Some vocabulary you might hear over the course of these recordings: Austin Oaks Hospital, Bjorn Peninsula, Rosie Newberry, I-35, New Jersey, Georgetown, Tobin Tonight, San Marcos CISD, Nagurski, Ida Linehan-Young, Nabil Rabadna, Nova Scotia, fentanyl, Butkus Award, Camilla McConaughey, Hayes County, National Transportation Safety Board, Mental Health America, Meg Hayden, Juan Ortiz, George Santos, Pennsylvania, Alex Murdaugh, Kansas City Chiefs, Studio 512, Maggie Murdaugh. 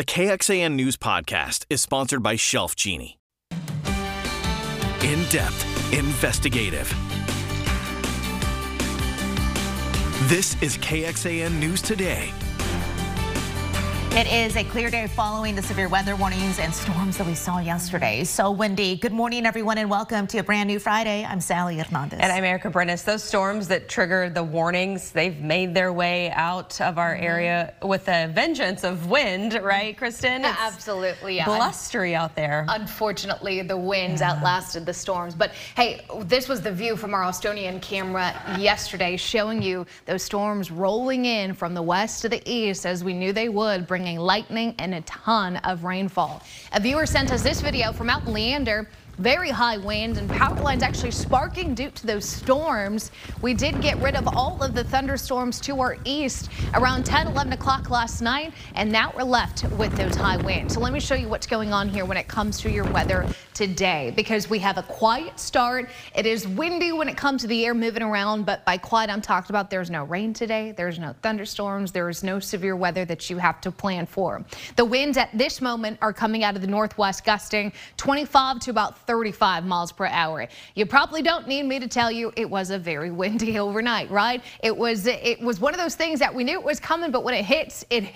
The KXAN News Podcast is sponsored by ShelfGenie. In-depth, investigative. This is KXAN News Today. It is a clear day following the severe weather warnings and storms that we saw yesterday. So windy. Good morning, everyone, and welcome to a brand new Friday. I'm Sally Hernandez. And I'm Erica Brennis. Those storms that triggered the warnings, they've made their way out of our area with a vengeance of wind, right, Kristen? It's absolutely. Yeah. Blustery out there. Unfortunately, the winds outlasted the storms. But hey, this was the view from our Austonian camera yesterday, showing you those storms rolling in from the west to the east, as we knew they would, bring lightning and a ton of rainfall. A viewer sent us this video from out in Leander. Very high winds and power lines actually sparking due to those storms. We did get rid of all of the thunderstorms to our east around 10, 11 o'clock last night, and now we're left with those high winds. So let me show you what's going on here when it comes to your weather today, because we have a quiet start. It is windy when it comes to the air moving around, but by quiet, I'm talking about there's no rain today, there's no thunderstorms, there is no severe weather that you have to plan for. The winds at this moment are coming out of the northwest, gusting 25 to about 35 miles per hour. You probably don't need me to tell you it was a very windy overnight, right? It was one of those things that we knew it was coming, but when it hits, and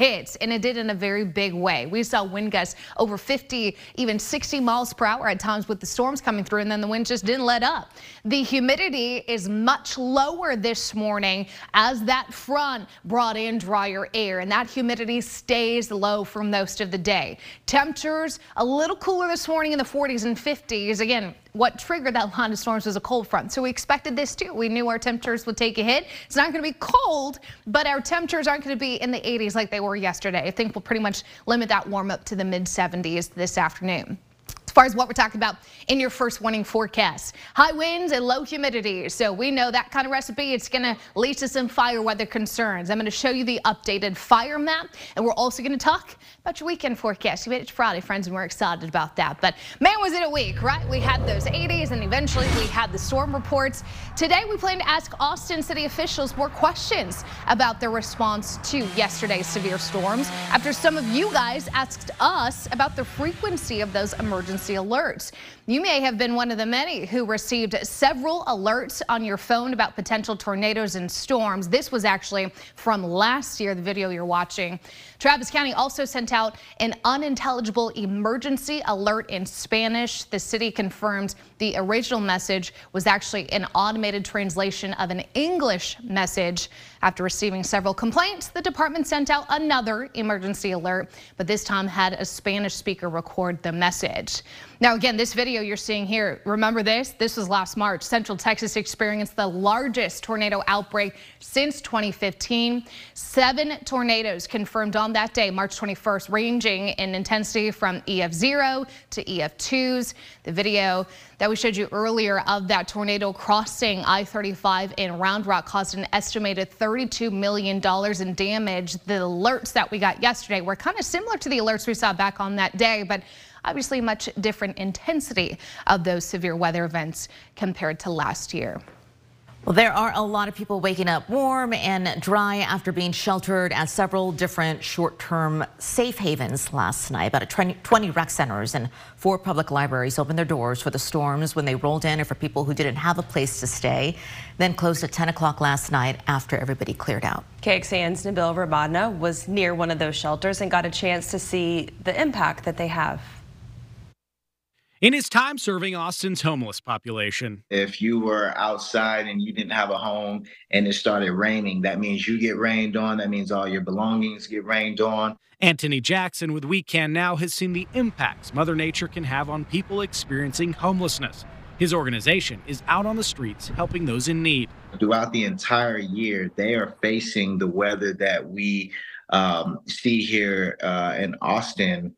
it did in a very big way. We saw wind gusts over 50, even 60 miles per hour at times with the storms coming through, and then the wind just didn't let up. The humidity is much lower this morning as that front brought in drier air, and that humidity stays low for most of the day. Temperatures a little cooler this morning in the 40s and 50s. Again, what triggered that line of storms was a cold front. So we expected this too. We knew our temperatures would take a hit. It's not going to be cold, but our temperatures aren't going to be in the 80s like they were yesterday. I think we'll pretty much limit that warm up to the mid 70s this afternoon. As far as what we're talking about in your first warning forecast, high winds and low humidity. So we know that kind of recipe, it's going to lead to some fire weather concerns. I'm going to show you the updated fire map, and we're also going to talk about your weekend forecast. You made it to Friday, friends, and we're excited about that. But man, was it a week, right? We had those 80s, and eventually we had the storm reports. Today, we plan to ask Austin city officials more questions about their response to yesterday's severe storms, after some of you guys asked us about the frequency of those emergency alerts. You may have been one of the many who received several alerts on your phone about potential tornadoes and storms. This was actually from last year, the video you're watching. Travis County also sent out an unintelligible emergency alert in Spanish. The city confirmed the original message was actually an automated translation of an English message. After receiving several complaints, the department sent out another emergency alert, but this time had a Spanish speaker record the message. Now, again, this video you're seeing here, remember this? This was last March. Central Texas experienced the largest tornado outbreak since 2015. 7 tornadoes confirmed on that day, March 21st, ranging in intensity from EF0 to EF2s. The video that we showed you earlier of that tornado crossing I-35 in Round Rock caused an estimated $32 million in damage. The alerts that we got yesterday were kind of similar to the alerts we saw back on that day, but obviously much different intensity of those severe weather events compared to last year. Well, there are a lot of people waking up warm and dry after being sheltered at several different short-term safe havens last night. About 20 rec centers and 4 public libraries opened their doors for the storms when they rolled in, and for people who didn't have a place to stay, then closed at 10 o'clock last night after everybody cleared out. KXAN's Nabil Rabadna was near one of those shelters and got a chance to see the impact that they have. In his time serving Austin's homeless population. If you were outside and you didn't have a home and it started raining, that means you get rained on. That means all your belongings get rained on. Anthony Jackson with We Can Now has seen the impacts Mother Nature can have on people experiencing homelessness. His organization is out on the streets helping those in need. Throughout the entire year, they are facing the weather that we see here in Austin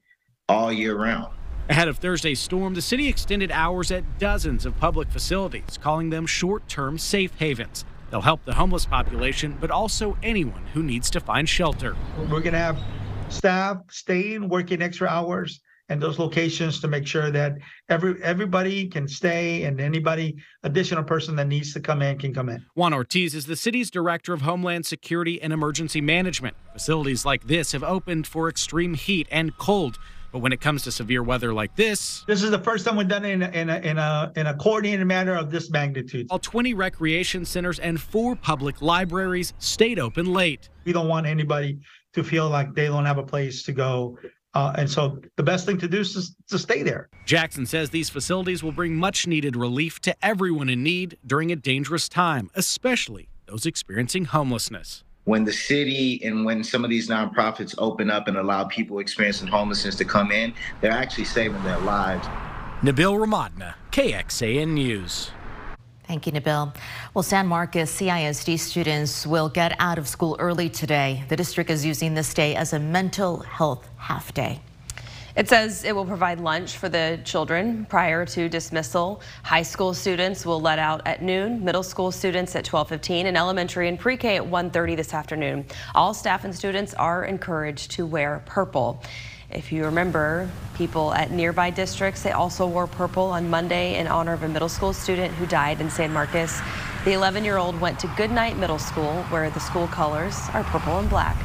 all year round. Ahead of Thursday's storm, the city extended hours at dozens of public facilities, calling them short-term safe havens. They'll help the homeless population, but also anyone who needs to find shelter. We're going to have staff staying, working extra hours, and those locations to make sure that everybody can stay, and anybody, additional person that needs to come in can come in. Juan Ortiz is the city's director of Homeland Security and Emergency Management. Facilities like this have opened for extreme heat and cold. But when it comes to severe weather like this... This is the first time we've done it in a coordinated manner of this magnitude. All 20 recreation centers and 4 public libraries stayed open late. We don't want anybody to feel like they don't have a place to go. And so the best thing to do is to stay there. Jackson says these facilities will bring much-needed relief to everyone in need during a dangerous time, especially those experiencing homelessness. When the city and when some of these nonprofits open up and allow people experiencing homelessness to come in, they're actually saving their lives. Nabil Rabadna, KXAN News. Thank you, Nabil. Well, San Marcos CISD students will get out of school early today. The district is using this day as a mental health half day. It says it will provide lunch for the children prior to dismissal. High school students will let out at noon, middle school students at 12:15, and elementary and pre-K at 1:30 this afternoon. All staff and students are encouraged to wear purple. If you remember, people at nearby districts, they also wore purple on Monday in honor of a middle school student who died in San Marcos. The 11-year-old went to Goodnight Middle School, where the school colors are purple and black.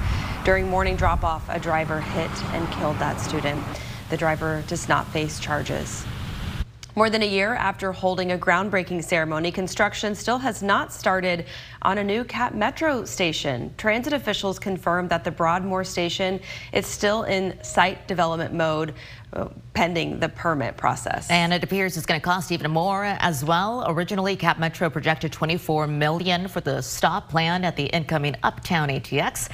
During morning drop-off, a driver hit and killed that student. The driver does not face charges. More than a year after holding a groundbreaking ceremony, construction still has not started on a new Cap Metro station. Transit officials confirmed that the Broadmoor station is still in site development mode, pending the permit process. And it appears it's going to cost even more as well. Originally, Cap Metro projected $24 million for the stop plan at the incoming Uptown ATX.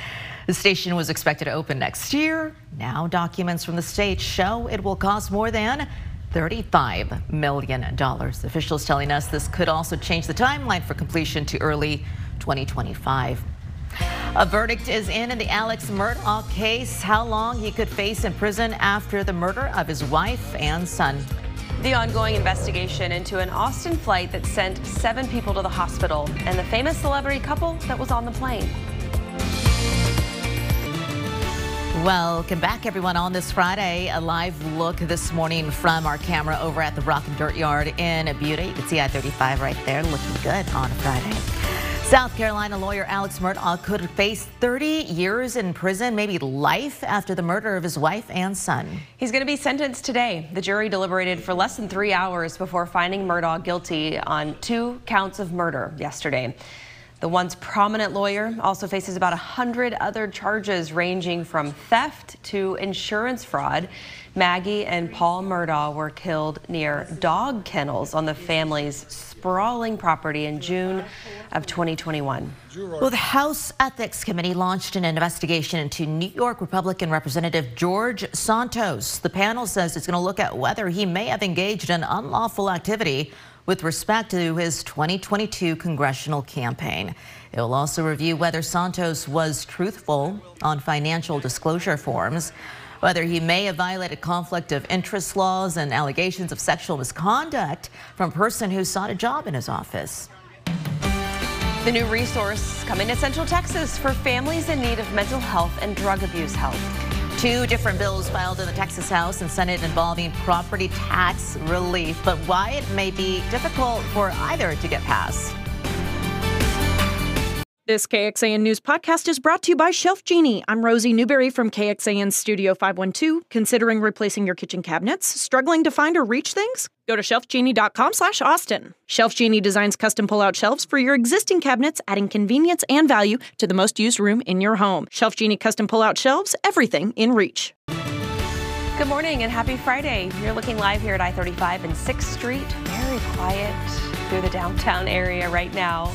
The station was expected to open next year. Now documents from the state show it will cost more than $35 million. Officials telling us this could also change the timeline for completion to early 2025. A verdict is in the Alex Murdaugh case, how long he could face in prison after the murder of his wife and son. The ongoing investigation into an Austin flight that sent 7 people to the hospital and the famous celebrity couple that was on the plane. Welcome back, everyone, on this Friday. A live look this morning from our camera over at the Rock and Dirt Yard in Butte. You can see I-35 right there, looking good on a Friday. South Carolina lawyer Alex Murdaugh could face 30 years in prison, maybe life, after the murder of his wife and son. He's going to be sentenced today. The jury deliberated for less than 3 hours before finding Murdaugh guilty on 2 counts of murder yesterday. The once prominent lawyer also faces about 100 other charges ranging from theft to insurance fraud. Maggie and Paul Murdaugh were killed near dog kennels on the family's sprawling property in June of 2021. Well, the House Ethics Committee launched an investigation into New York Republican Representative George Santos. The panel says it's going to look at whether he may have engaged in unlawful activity with respect to his 2022 congressional campaign. It will also review whether Santos was truthful on financial disclosure forms, whether he may have violated conflict of interest laws, and allegations of sexual misconduct from a person who sought a job in his office. The new resource coming to Central Texas for families in need of mental health and drug abuse help. 2 different bills filed in the Texas House and Senate involving property tax relief, but why it may be difficult for either to get passed. This KXAN News podcast is brought to you by ShelfGenie. I'm Rosie Newberry from KXAN Studio 512. Considering replacing your kitchen cabinets? Struggling to find or reach things? Go to ShelfGenie.com/Austin. ShelfGenie designs custom pull-out shelves for your existing cabinets, adding convenience and value to the most used room in your home. ShelfGenie custom pull-out shelves, everything in reach. Good morning and happy Friday. You're looking live here at I-35 and 6th Street. Very quiet through the downtown area right now.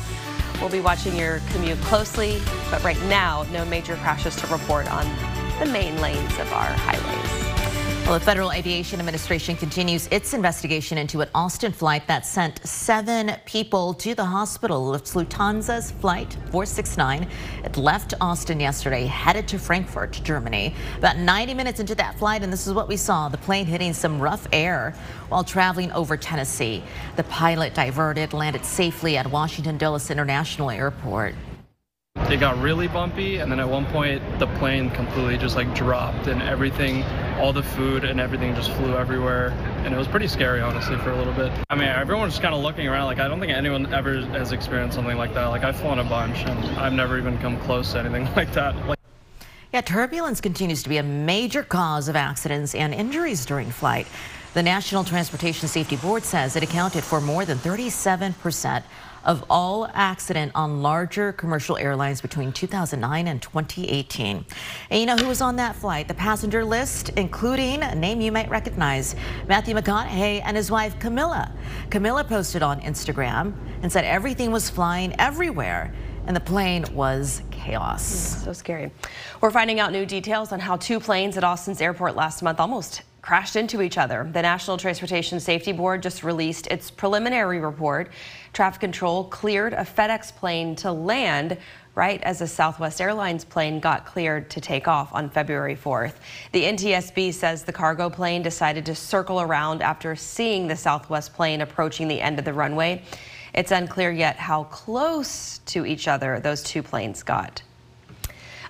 We'll be watching your commute closely, but right now, no major crashes to report on the main lanes of our highways. Well, the Federal Aviation Administration continues its investigation into an Austin flight that sent 7 people to the hospital. It's Lufthansa's flight 469. It left Austin yesterday, headed to Frankfurt, Germany. About 90 minutes into that flight, and this is what we saw, the plane hitting some rough air while traveling over Tennessee. The pilot diverted, landed safely at Washington Dulles International Airport. It got really bumpy, and then at one point the plane completely just like dropped, and everything, all the food and everything just flew everywhere, and it was pretty scary honestly for a little bit. I mean, everyone was just kind of looking around. Like, I don't think anyone ever has experienced something like that. Like, I've flown a bunch and I've never even come close to anything like that. Yeah, turbulence continues to be a major cause of accidents and injuries during flight. The National Transportation Safety Board says it accounted for more than 37% of all accident on larger commercial airlines between 2009 and 2018. And you know who was on that flight? The passenger list, including a name you might recognize, Matthew McConaughey and his wife, Camilla. Camilla posted on Instagram and said everything was flying everywhere, and the plane was chaos. So scary. We're finding out new details on how two planes at Austin's airport last month almost crashed into each other. The National Transportation Safety Board just released its preliminary report. Traffic control cleared a FedEx plane to land right as a Southwest Airlines plane got cleared to take off on February 4th. The NTSB says the cargo plane decided to circle around after seeing the Southwest plane approaching the end of the runway. It's unclear yet how close to each other those two planes got.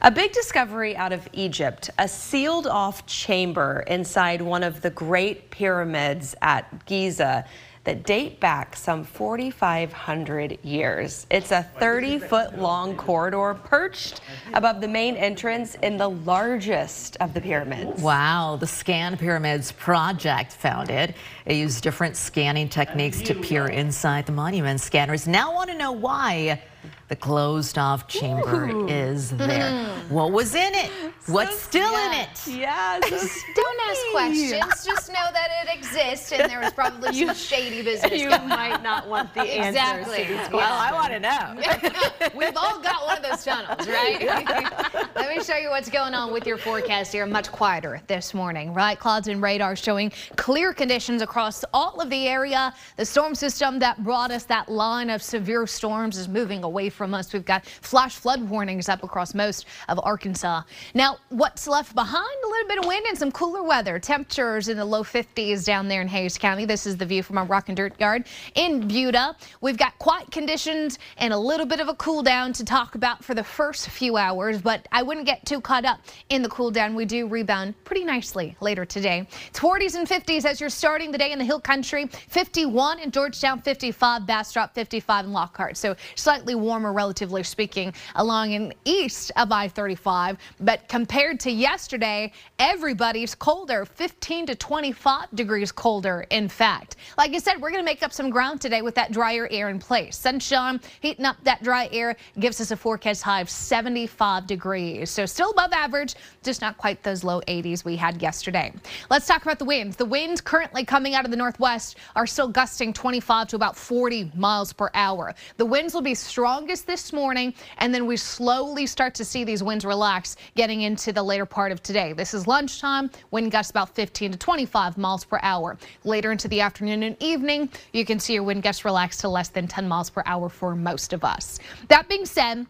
A big discovery out of Egypt, a sealed-off chamber inside one of the great pyramids at Giza that date back some 4,500 years. It's a 30-foot-long corridor perched above the main entrance in the largest of the pyramids. Wow, the Scan Pyramids Project found it. They used different scanning techniques to peer inside the monument. Scanners now want to know why the closed-off chamber is there. What was in it? What's still in it? Yeah, so don't ask questions. Just know that it exists, and there was probably some shady business. You might not want the answers. Exactly. Well, I want to know. We've all got one of those tunnels, right? Yeah. Let me show you what's going on with your forecast here. Much quieter this morning, right? Clouds and radar showing clear conditions across all of the area. The storm system that brought us that line of severe storms is moving away from us. We've got flash flood warnings up across most of Arkansas. Now, what's left behind? A little bit of wind and some cooler weather. Temperatures in the low 50s down there in Hayes County. This is the view from our Rock and Dirt Yard in Buda. We've got quiet conditions and a little bit of a cool down to talk about for the first few hours, but I wouldn't get too caught up in the cool down. We do rebound pretty nicely later today. It's 40s and 50s as you're starting the day in the Hill Country. 51 in Georgetown, 55, Bastrop, 55 in Lockhart. So slightly warmer, relatively speaking, along and east of I-35. But compared to yesterday, everybody's colder, 15 to 25 degrees colder, in fact. Like I said, we're going to make up some ground today with that drier air in place. Sunshine heating up that dry air gives us a forecast high of 75 degrees. So still above average, just not quite those low 80s we had yesterday. Let's talk about the winds. The winds currently coming out of the northwest are still gusting 25 to about 40 miles per hour. The winds will be strong this morning, and then we slowly start to see these winds relax getting into the later part of today. This is lunchtime. Wind gusts about 15 to 25 miles per hour. Later into the afternoon and evening, you can see your wind gusts relax to less than 10 miles per hour for most of us. That being said,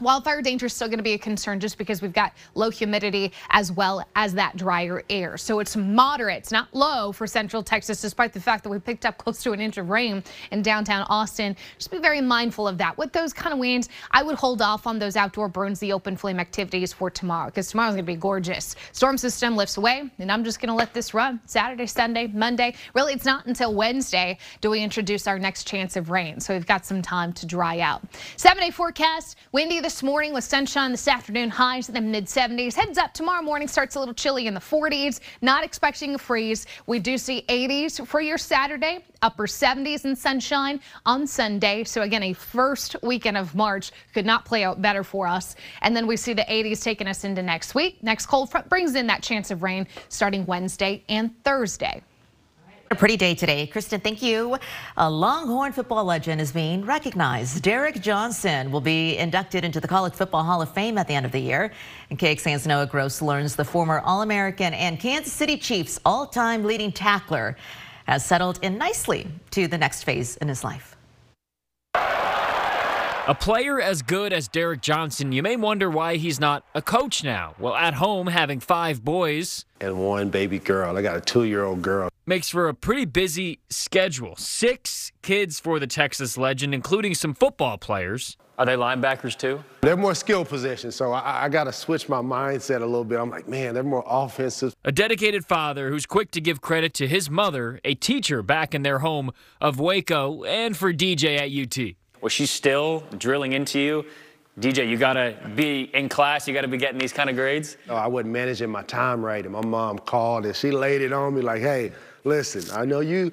wildfire danger is still going to be a concern just because we've got low humidity as well as that drier air. So it's moderate, it's not low for central Texas, despite the fact that we picked up close to an inch of rain in downtown Austin. Just be very mindful of that. With those kind of winds, I would hold off on those outdoor burns, the open flame activities for tomorrow, because tomorrow's going to be gorgeous. Storm system lifts away, and I'm just going to let this run Saturday, Sunday, Monday. Really, it's not until Wednesday do we introduce our next chance of rain. So we've got some time to dry out. 7-day forecast, windy this morning with sunshine this afternoon, highs in the mid 70s. Heads up, tomorrow morning starts a little chilly in the 40s, not expecting a freeze. We do see 80s for your Saturday, upper 70s and sunshine on Sunday. So again, a first weekend of March could not play out better for us. And then we see the 80s taking us into next week. Next cold front brings in that chance of rain starting Wednesday and Thursday. A pretty day today. Kristen, thank you. A Longhorn football legend is being recognized. Derek Johnson will be inducted into the College Football Hall of Fame at the end of the year. And KXAN's Noah Gross learns the former All-American and Kansas City Chiefs all-time leading tackler has settled in nicely to the next phase in his life. A player as good as Derek Johnson, you may wonder why he's not a coach now. Well, at home, having 5 boys. And 1 baby girl. I got a 2-year-old girl. Makes for a pretty busy schedule. 6 kids for the Texas legend, including some football players. Are they linebackers, too? They're more skill positions, so I got to switch my mindset a little bit. I'm like, man, they're more offensive. A dedicated father who's quick to give credit to his mother, a teacher back in their home of Waco, and for DJ at UT. Well, she's still drilling into you. DJ, you gotta be in class, you gotta be getting these kind of grades? Oh, I wasn't managing my time right, and my mom called and she laid it on me like, hey, listen, I know you're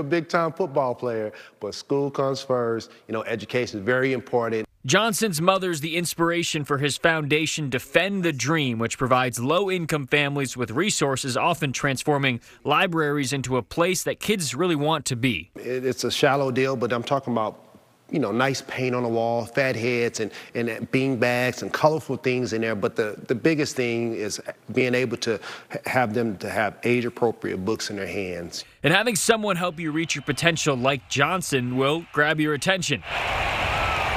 a big-time football player, but school comes first, you know, education is very important. Johnson's mother's the inspiration for his foundation, Defend the Dream, which provides low-income families with resources, often transforming libraries into a place that kids really want to be. It's a shallow deal, but I'm talking about, you know, nice paint on the wall, fat heads and bean bags and colorful things in there. But the biggest thing is being able to have them to have age-appropriate books in their hands. And having someone help you reach your potential like Johnson will grab your attention.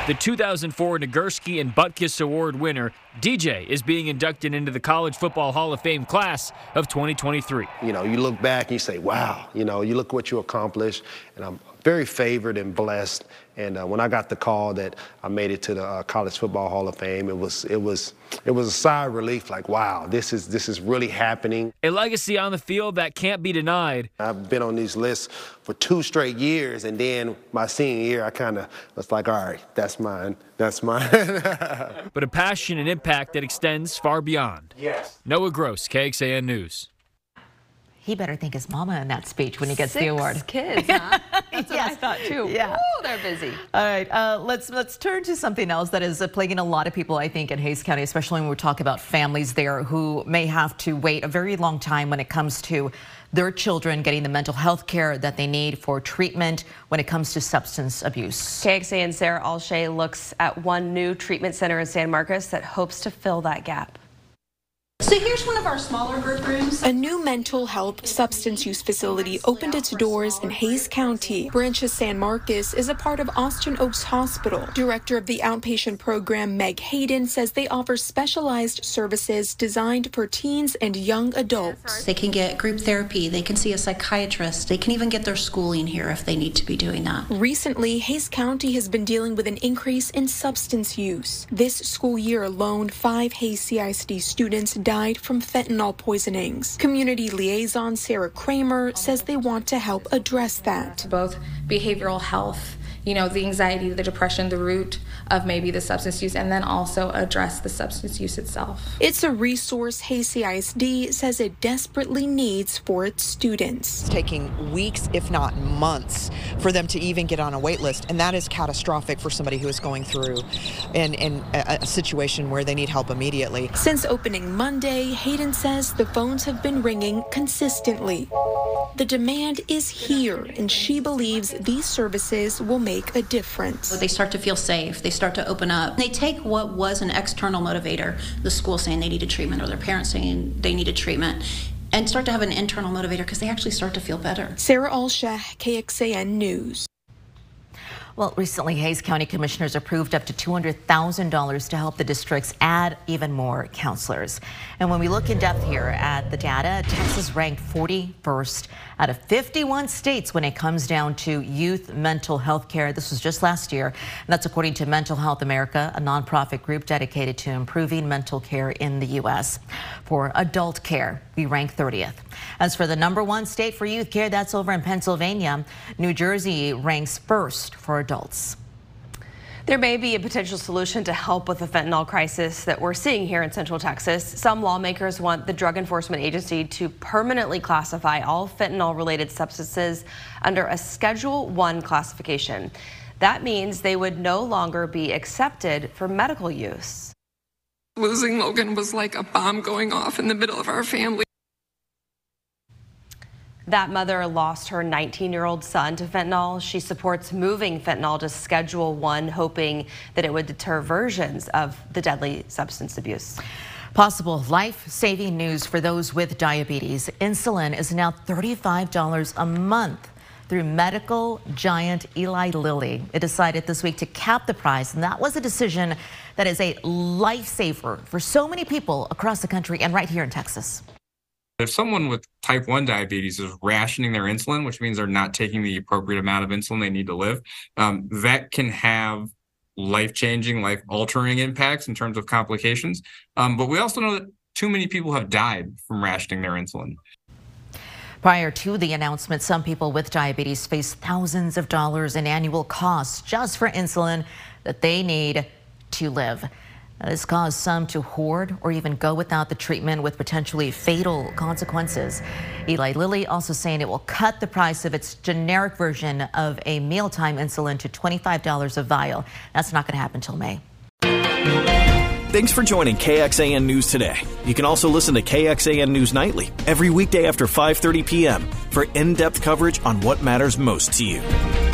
The 2004 Nagurski and Butkus Award winner, DJ, is being inducted into the College Football Hall of Fame class of 2023. You know, you look back and you say, wow, you know, you look what you accomplished, and I'm very favored and blessed. And when I got the call that I made it to the College Football Hall of Fame, it was a sigh of relief, like, wow, this is really happening. A legacy on the field that can't be denied. I've been on these lists for 2 straight years, and then my senior year, I kind of was like, all right, that's mine, that's mine. But a passion and impact that extends far beyond. Yes. Noah Gross, KXAN News. He better thank his mama in that speech when he gets the award. 6 kids, huh? That's what yes. I thought, too. Yeah. Ooh, they're busy. All right, let's turn to something else that is plaguing a lot of people, I think, in Hayes County, especially when we talk about families there who may have to wait a very long time when it comes to their children getting the mental health care that they need for treatment when it comes to substance abuse. KXAN's Sarah Alshay looks at one new treatment center in San Marcos that hopes to fill that gap. So here's one of our smaller group rooms. A new mental health substance use facility opened its doors in Hayes County. Branch of San Marcos is a part of Austin Oaks Hospital. Director of the outpatient program, Meg Hayden, says they offer specialized services designed for teens and young adults. They can get group therapy, they can see a psychiatrist, they can even get their schooling here if they need to be doing that. Recently, Hayes County has been dealing with an increase in substance use. This school year alone, 5 Hayes CISD students died from fentanyl poisonings. Community liaison Sarah Kramer says they want to help address that. Both behavioral health, you know, the anxiety, the depression, the root of maybe the substance use, and then also address the substance use itself. It's a resource Hayes CISD says it desperately needs for its students. It's taking weeks, if not months, for them to even get on a wait list, and that is catastrophic for somebody who is going through in a situation where they need help immediately. Since opening Monday, Hayden says the phones have been ringing consistently. The demand is here, and she believes these services will make a difference. They start to feel safe. They start to open up. They take what was an external motivator, the school saying they needed treatment or their parents saying they needed treatment, and start to have an internal motivator because they actually start to feel better. Sarah Alsha, KXAN News. Well, recently, Hayes County commissioners approved up to $200,000 to help the districts add even more counselors. And when we look in depth here at the data, Texas ranked 41st out of 51 states when it comes down to youth mental health care. This was just last year, and that's according to Mental Health America, a nonprofit group dedicated to improving mental care in the U.S. For adult care, we rank 30th. As for the #1 state for youth care, that's over in Pennsylvania. New Jersey ranks first for adults. There may be a potential solution to help with the fentanyl crisis that we're seeing here in Central Texas. Some lawmakers want the Drug Enforcement Agency to permanently classify all fentanyl-related substances under a Schedule I classification. That means they would no longer be accepted for medical use. Losing Logan was like a bomb going off in the middle of our family. That mother lost her 19-year-old son to fentanyl. She supports moving fentanyl to Schedule I, hoping that it would deter versions of the deadly substance abuse. Possible life-saving news for those with diabetes. Insulin is now $35 a month through medical giant Eli Lilly. It decided this week to cap the price, and that was a decision that is a lifesaver for so many people across the country and right here in Texas. If someone with type 1 diabetes is rationing their insulin, which means they're not taking the appropriate amount of insulin they need to live, that can have life-changing, life-altering impacts in terms of complications. But we also know that too many people have died from rationing their insulin. Prior to the announcement, some people with diabetes face thousands of dollars in annual costs just for insulin that they need to live. This caused some to hoard or even go without the treatment, with potentially fatal consequences. Eli Lilly also saying it will cut the price of its generic version of a mealtime insulin to $25 a vial. That's not going to happen till May. Thanks for joining KXAN News Today. You can also listen to KXAN News Nightly every weekday after 5:30 p.m. for in-depth coverage on what matters most to you.